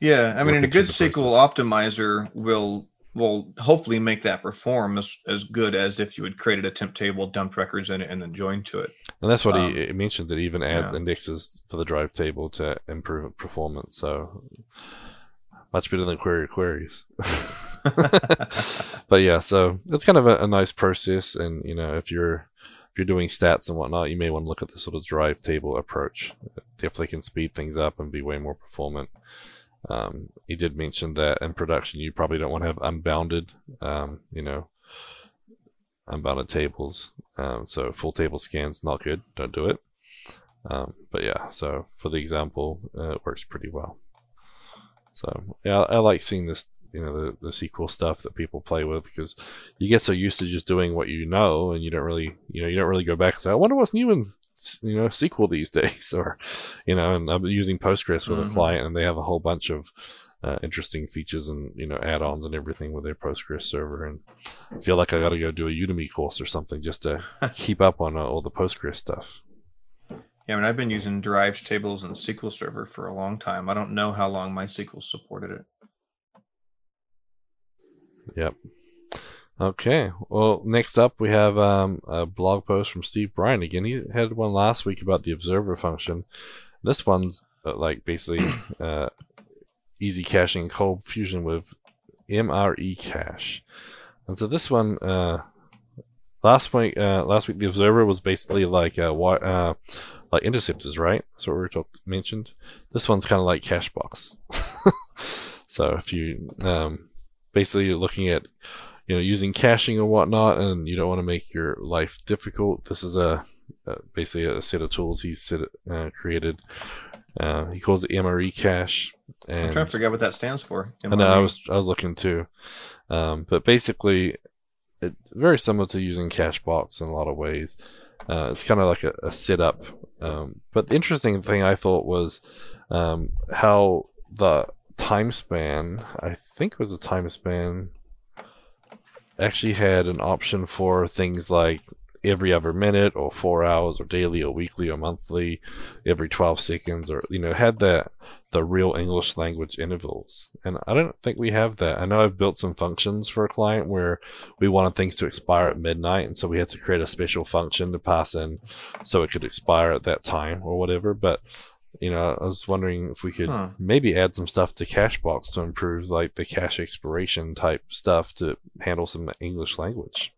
yeah, I mean, and a good SQL optimizer will hopefully make that perform as good as if you had created a temp table, dumped records in it, and then joined to it. And that's what he mentions. It even adds indexes for the derived table to improve performance. So much better than queries. But yeah, so it's kind of a nice process, and you know, if you're doing stats and whatnot, you may want to look at the sort of derived table approach. It definitely can speed things up and be way more performant. He did mention that in production, you probably don't want to have unbounded tables. So full table scan's not good. Don't do it. But yeah, so for the example, it works pretty well. So yeah, I like seeing this. You know, the SQL stuff that people play with, because you get so used to just doing what you know, and you don't really go back and say, I wonder what's new in, you know, SQL these days, or, you know, and I'm using Postgres with a client, and they have a whole bunch of interesting features and, you know, add-ons and everything with their Postgres server, and I feel like I got to go do a Udemy course or something just to keep up on all the Postgres stuff. Yeah, I mean, I've been using derived tables and SQL Server for a long time. I don't know how long MySQL supported it. Yep. Okay. Well, next up we have a blog post from Steve Bryan again. He had one last week about the observer function. This one's like basically easy caching ColdFusion with MRE cache. And so this one last week the observer was basically like interceptors, right? That's what we mentioned. This one's kind of like CacheBox. So if you basically, you're looking at, you know, using caching and whatnot, and you don't want to make your life difficult. This is basically a set of tools he's created. He calls it MRE Cache. And I'm trying to figure out what that stands for. MRE. I know, I was looking too, but basically, it's very similar to using CacheBox in a lot of ways. It's kind of like a setup. But the interesting thing I thought was how the time span, I think it was a time span, actually had an option for things like every other minute or 4 hours or daily or weekly or monthly, every 12 seconds, or, you know, had the real English language intervals. And I don't think we have that. I know I've built some functions for a client where we wanted things to expire at midnight, and so we had to create a special function to pass in so it could expire at that time or whatever. But you know, I was wondering if we could maybe add some stuff to CacheBox to improve like the cache expiration type stuff to handle some English language.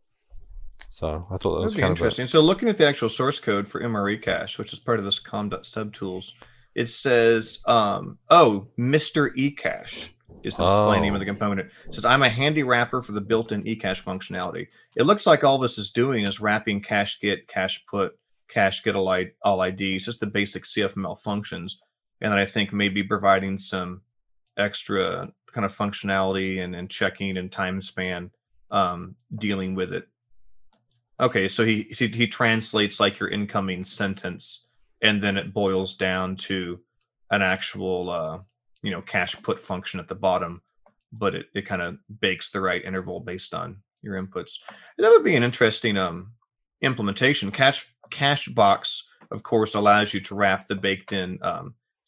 So I thought that was kind of interesting. So looking at the actual source code for MRE Cache, which is part of this com.subtools, it says, Mr. eCache is the display name of the component. It says, I'm a handy wrapper for the built-in eCache functionality. It looks like all this is doing is wrapping cache get, cache put, cache get all IDs, just the basic CFML functions, and then I think maybe providing some extra kind of functionality and checking and time span dealing with it. Okay, so he translates like your incoming sentence, and then it boils down to an actual cache put function at the bottom, but it kind of bakes the right interval based on your inputs. And that would be an interesting implementation. CacheBox, of course, allows you to wrap the baked-in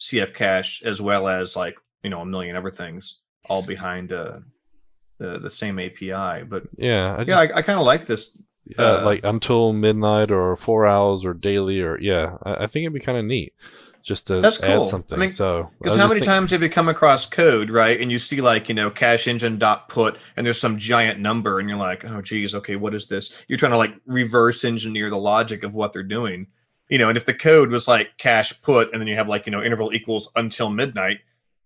CF cache as well as, like, you know, a million other things all behind the same API. But yeah, I kind of like this. Yeah, like until midnight or 4 hours or daily, or I think it'd be kind of neat. just to add something. I mean, so because how many times have you come across code, right? And you see like, you know, cache engine dot put, and there's some giant number, and you're like, oh geez, okay, what is this? You're trying to like reverse engineer the logic of what they're doing, you know. And if the code was like cache put, and then you have like, you know, interval equals until midnight,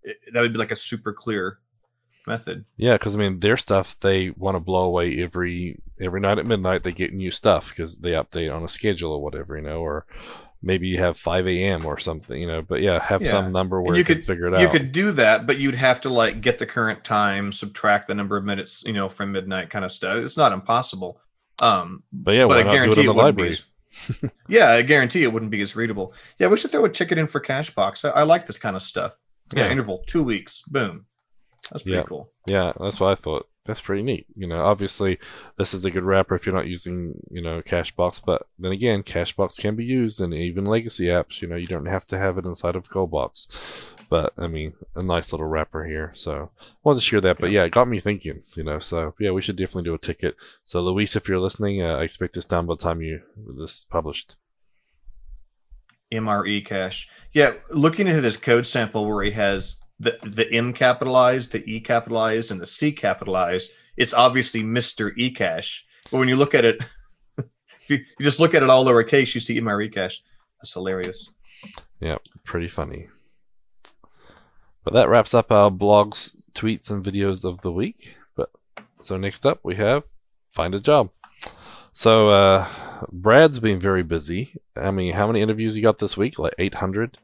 that would be like a super clear method. Yeah, because I mean, their stuff, they want to blow away every night at midnight. They get new stuff because they update on a schedule or whatever, you know, or maybe you have 5 a.m. or something, you know. But yeah, have some number where you could figure it out. You could do that, but you'd have to like get the current time, subtract the number of minutes, you know, from midnight, kind of stuff. It's not impossible. But yeah, but I guarantee it wouldn't be. Yeah, I guarantee it wouldn't be as readable. Yeah, we should throw a ticket in for CacheBox. I like this kind of stuff. Yeah, interval 2 weeks, boom. That's pretty cool. Yeah, that's what I thought. That's pretty neat. You know, obviously, this is a good wrapper if you're not using, you know, CacheBox. But then again, CacheBox can be used in even legacy apps. You know, you don't have to have it inside of ColdBox. But, I mean, a nice little wrapper here. So, I wanted to share that. But, yeah, it got me thinking, you know. So, yeah, we should definitely do a ticket. So, Luis, if you're listening, I expect this done by the time this is published. MRE Cache. Yeah, looking at his code sample where he has the M capitalized, the E capitalized, and the C capitalized, it's obviously Mr. E Cache. But when you look at it, if you just look at it all lowercase, you see MRE Cache. That's hilarious. Yeah, pretty funny. But that wraps up our blogs, tweets, and videos of the week. But so next up, we have Find a Job. So Brad's been very busy. I mean, how many interviews you got this week? Like 800?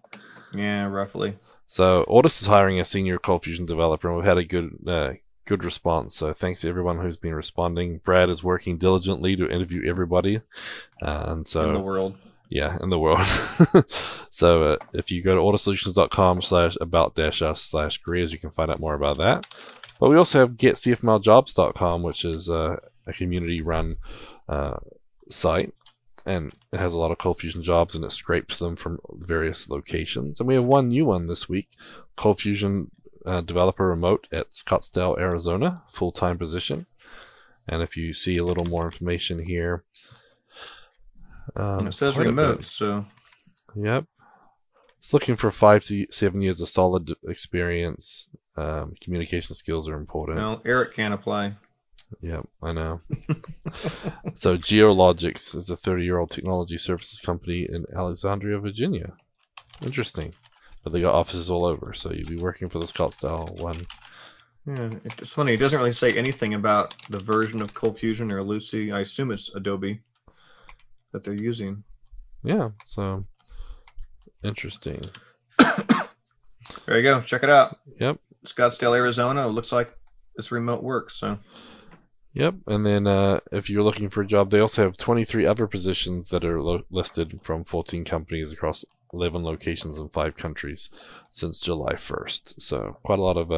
Yeah, roughly. So Ortus is hiring a senior ColdFusion developer, and we've had a good response. So thanks to everyone who's been responding. Brad is working diligently to interview everybody, and so in the world. Yeah, in the world. So if you go to ortussolutions.com/about-us/careers, you can find out more about that. But we also have getcfmljobs.com, which is a community-run site. And it has a lot of ColdFusion jobs, and it scrapes them from various locations. And we have one new one this week, ColdFusion developer remote at Scottsdale, Arizona, full-time position. And if you see a little more information here. It says remote, so. Yep. It's looking for 5 to 7 years of solid experience. Communication skills are important. Well, Eric can't apply. Yeah, I know. So Geologics is a 30-year-old technology services company in Alexandria, Virginia. Interesting. But they got offices all over, so you'd be working for the Scottsdale one. Yeah, it's funny. It doesn't really say anything about the version of ColdFusion or Lucee. I assume it's Adobe that they're using. Yeah, so interesting. There you go. Check it out. Yep. Scottsdale, Arizona. It looks like it's remote work, so... Yep, and then if you're looking for a job, they also have 23 other positions that are listed from 14 companies across 11 locations in 5 countries since July 1st. So quite a lot of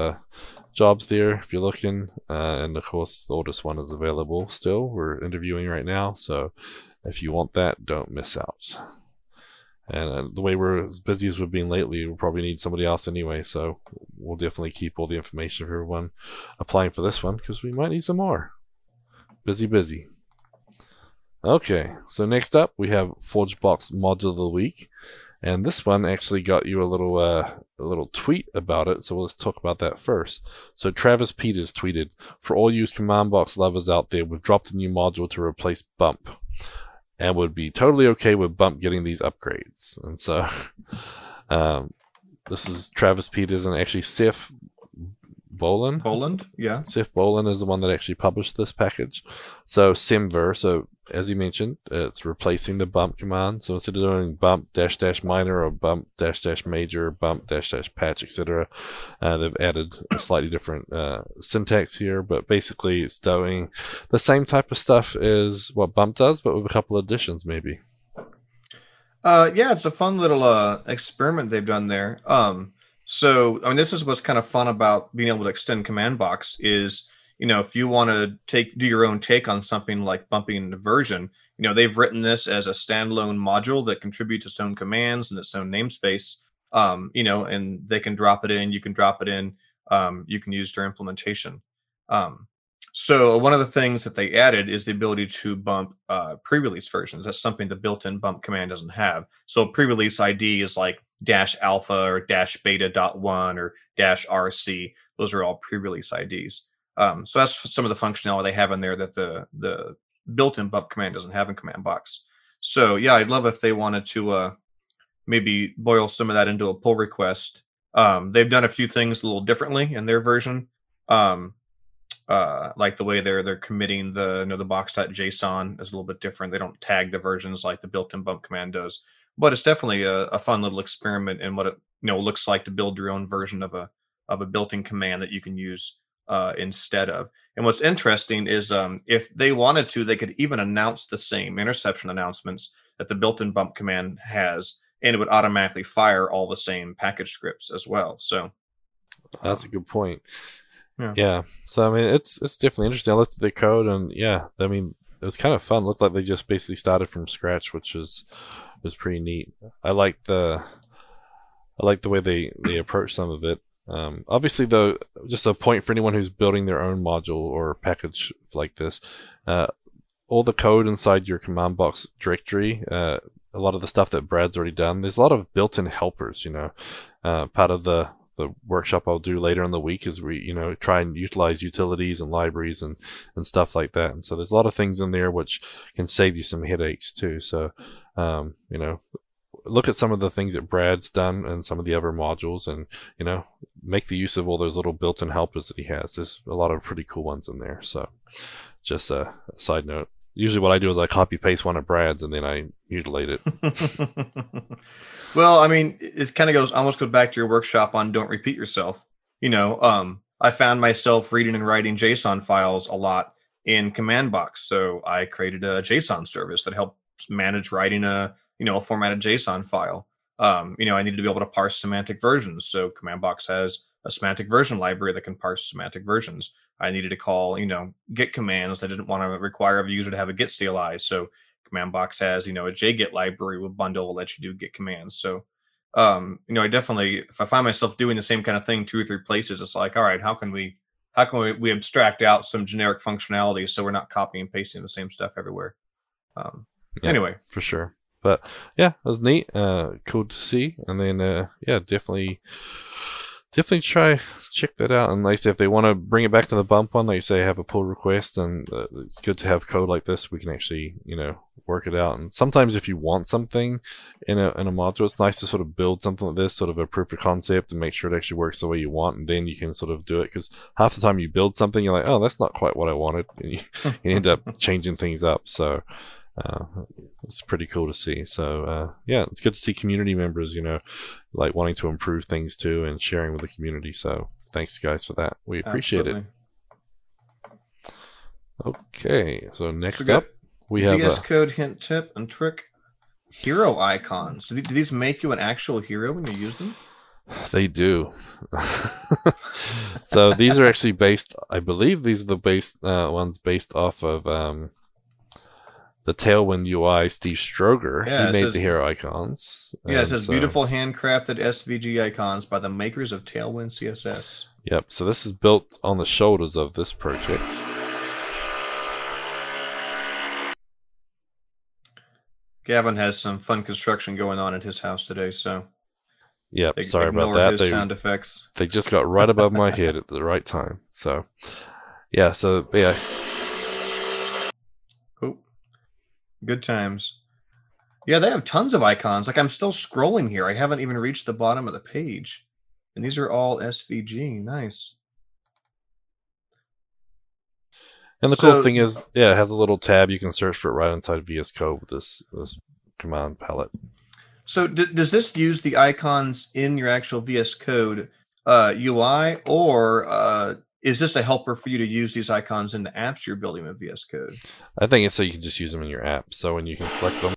jobs there if you're looking. And of course, the oldest one is available still. We're interviewing right now, so if you want that, don't miss out. And the way we're as busy as we've been lately, we'll probably need somebody else anyway. So we'll definitely keep all the information for everyone applying for this one because we might need some more. Busy, busy. Okay, so next up we have ForgeBox Module of the Week, and this one actually got you a little tweet about it. So let's talk about that first. So Travis Peters tweeted, "For all you CommandBox lovers out there, we've dropped a new module to replace Bump, and would be totally okay with Bump getting these upgrades." And so, this is Travis Peters and actually Seth Boland. Yeah. Seth Boland is the one that actually published this package. So Semver, so as he mentioned, it's replacing the bump command. So instead of doing bump -- minor or bump -- major, bump -- patch, etc., they've added a slightly different syntax here. But basically, it's doing the same type of stuff as what bump does, but with a couple additions, maybe. Yeah, it's a fun little experiment they've done there. So, I mean, this is what's kind of fun about being able to extend CommandBox is, you know, if you want to do your own take on something like bumping the version, you know, they've written this as a standalone module that contributes its own commands and its own namespace, you know, and they can drop it in, you can drop it in, you can use their implementation. So one of the things that they added is the ability to bump pre-release versions. That's something the built-in bump command doesn't have. So pre-release ID is like -alpha or -beta.1 or -rc. Those are all pre-release IDs. So that's some of the functionality they have in there that the built-in bump command doesn't have in CommandBox. So yeah, I'd love if they wanted to maybe boil some of that into a pull request. They've done a few things a little differently in their version, like the way they're committing the the box.json is a little bit different. They don't tag the versions like the built-in bump command does, but it's definitely a fun little experiment in what it looks like to build your own version of a built-in command that you can use instead of. And what's interesting is if they wanted to, they could even announce the same interception announcements that the built-in bump command has, and it would automatically fire all the same package scripts as well. So that's a good point. Yeah. So I mean, it's definitely interesting. I looked at the code, and yeah, I mean, it was kind of fun. It looked like they just basically started from scratch, which was pretty neat. I like the way they approach some of it. Obviously, though, just a point for anyone who's building their own module or package like this, all the code inside your command box directory, a lot of the stuff that Brad's already done, there's a lot of built-in helpers, part of the workshop I'll do later in the week is we, try and utilize utilities and libraries and stuff like that. And so there's a lot of things in there which can save you some headaches too. So, look at some of the things that Brad's done and some of the other modules and, make the use of all those little built-in helpers that he has. There's a lot of pretty cool ones in there. So just a side note. Usually what I do is I copy paste one of Brad's and then I mutilate it. Well, I mean, it kind of almost goes back to your workshop on don't repeat yourself. I found myself reading and writing JSON files a lot in CommandBox. So I created a JSON service that helps manage writing a formatted JSON file. I needed to be able to parse semantic versions. So CommandBox has a semantic version library that can parse semantic versions. I needed to call, get commands. I didn't want to require a user to have a get CLI. So CommandBox has, a JGit library with bundle will let you do get commands. So, I definitely, if I find myself doing the same kind of thing 2 or 3 places, it's like, all right, how can we abstract out some generic functionality so we're not copying and pasting the same stuff everywhere? Anyway. For sure. But yeah, it was neat. Cool to see. And then, definitely check that out. And like I say, if they want to bring it back to the bump one, like you say, have a pull request, and it's good to have code like this. We can actually, work it out. And sometimes if you want something in a module, it's nice to sort of build something like this, sort of a proof of concept, and make sure it actually works the way you want. And then you can sort of do it, because half the time you build something, you're like, oh, that's not quite what I wanted. And you end up changing things up. So it's pretty cool to see. So it's good to see community members, like wanting to improve things too and sharing with the community. So thanks guys for that. We appreciate it. Okay, so next up we have VS Code hint, tip, and trick: hero icons. Do these make you an actual hero when you use them? They do. So these are actually based, I believe these are the based ones based off of the Tailwind UI, Steve Stroger, he made the hero icons. Yeah, it says beautiful handcrafted SVG icons by the makers of Tailwind CSS. Yep, so this is built on the shoulders of this project. Gavin has some fun construction going on at his house today, so... Yep, sorry about that. Sound effects. They just got right above my head at the right time. So, yeah, good times. Yeah, they have tons of icons. Like, I'm still scrolling here. I haven't even reached the bottom of the page. And these are all SVG. Nice. And the cool thing is, it has a little tab. You can search for it right inside VS Code with this command palette. So does this use the icons in your actual VS Code UI, or... is this a helper for you to use these icons in the apps you're building with VS Code? I think it's so you can just use them in your app. So when you can select them.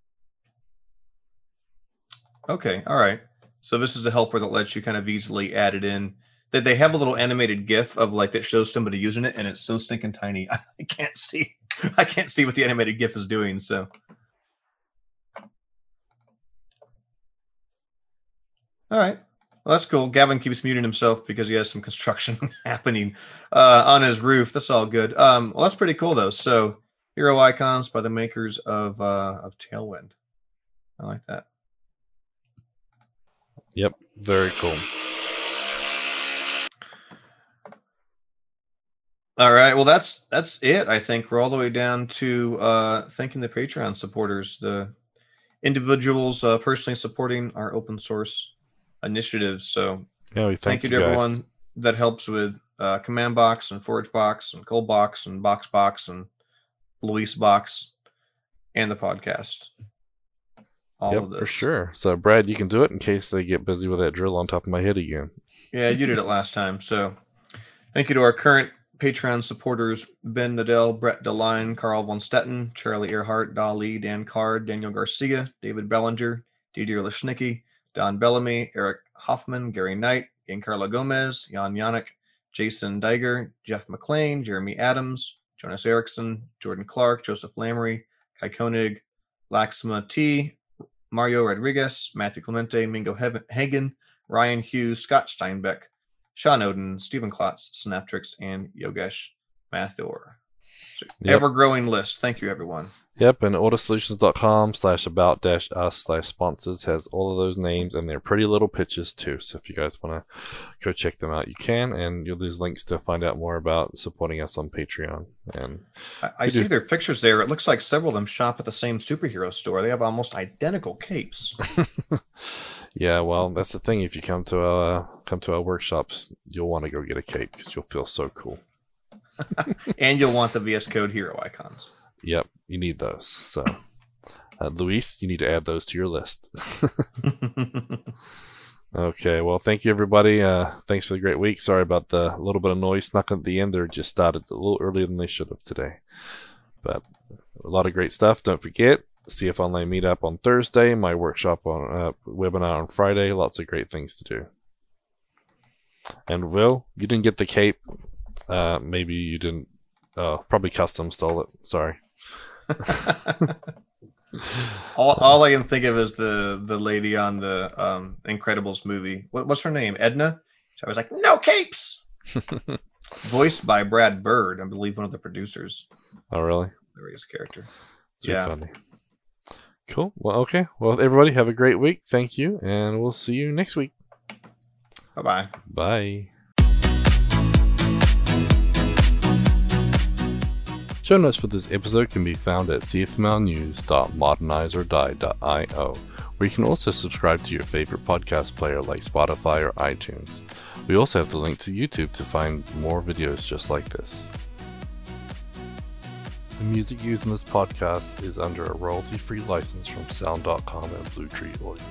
Okay. All right. So this is a helper that lets you kind of easily add it in. That they have a little animated GIF of like that shows somebody using it, and it's so stinking tiny. I can't see what the animated GIF is doing. So. All right. Well, that's cool. Gavin keeps muting himself because he has some construction happening on his roof. That's all good. Well, that's pretty cool, though. So, hero icons by the makers of Tailwind. I like that. Yep, very cool. All right, well, that's it. I think we're all the way down to thanking the Patreon supporters, the individuals personally supporting our open source initiatives. So yeah, thank you to everyone that helps with CommandBox and ForgeBox and ColdBox and BoxBox and LuisBox and the podcast. All of this. For sure. So Brad, you can do it in case they get busy with that drill on top of my head again. Yeah, you did it last time. So thank you to our current Patreon supporters: Ben Nadel, Brett DeLine, Carl Von Stetten, Charlie Earhart, Dali, Dan Card, Daniel Garcia, David Bellinger, Didier Lishnicki, Don Bellamy, Eric Hoffman, Gary Knight, Giancarlo Gomez, Jan Yannick, Jason Diger, Jeff McLean, Jeremy Adams, Jonas Erickson, Jordan Clark, Joseph Lamory, Kai Koenig, Laxma T, Mario Rodriguez, Matthew Clemente, Mingo Hagen, Ryan Hughes, Scott Steinbeck, Sean Oden, Stephen Klotz, Synaptrix, and Yogesh Mathur. So ever-growing list. Thank you, everyone. Yep, and ortusolutions.com/about-us/sponsors has all of those names and their pretty little pictures, too. So if you guys want to go check them out, you can. And there's links to find out more about supporting us on Patreon. And I see their pictures there. It looks like several of them shop at the same superhero store. They have almost identical capes. Yeah, well, that's the thing. If you come to our workshops, you'll want to go get a cape because you'll feel so cool. And you'll want the VS Code Hero Icons. Yep, you need those. So, Luis, you need to add those to your list. Okay, well, thank you, everybody. Thanks for the great week. Sorry about the little bit of noise snuck at the end. They just started a little earlier than they should have today. But a lot of great stuff. Don't forget, CF Online Meetup on Thursday, my workshop on webinar on Friday. Lots of great things to do. And Will, you didn't get the cape. Maybe you didn't. Probably custom stole it. Sorry. all I can think of is the lady on the Incredibles movie. What's her name? Edna. So I was like, no capes. Voiced by Brad Bird, I believe, one of the producers. Oh, really? Various character. It's really funny. Cool. Well, okay. Well, everybody, have a great week. Thank you, and we'll see you next week. Bye-bye. Bye. Show notes for this episode can be found at cfmlnews.modernizerdie.io, where you can also subscribe to your favorite podcast player like Spotify or iTunes. We also have the link to YouTube to find more videos just like this. The music used in this podcast is under a royalty-free license from sound.com and Blue Tree Audio.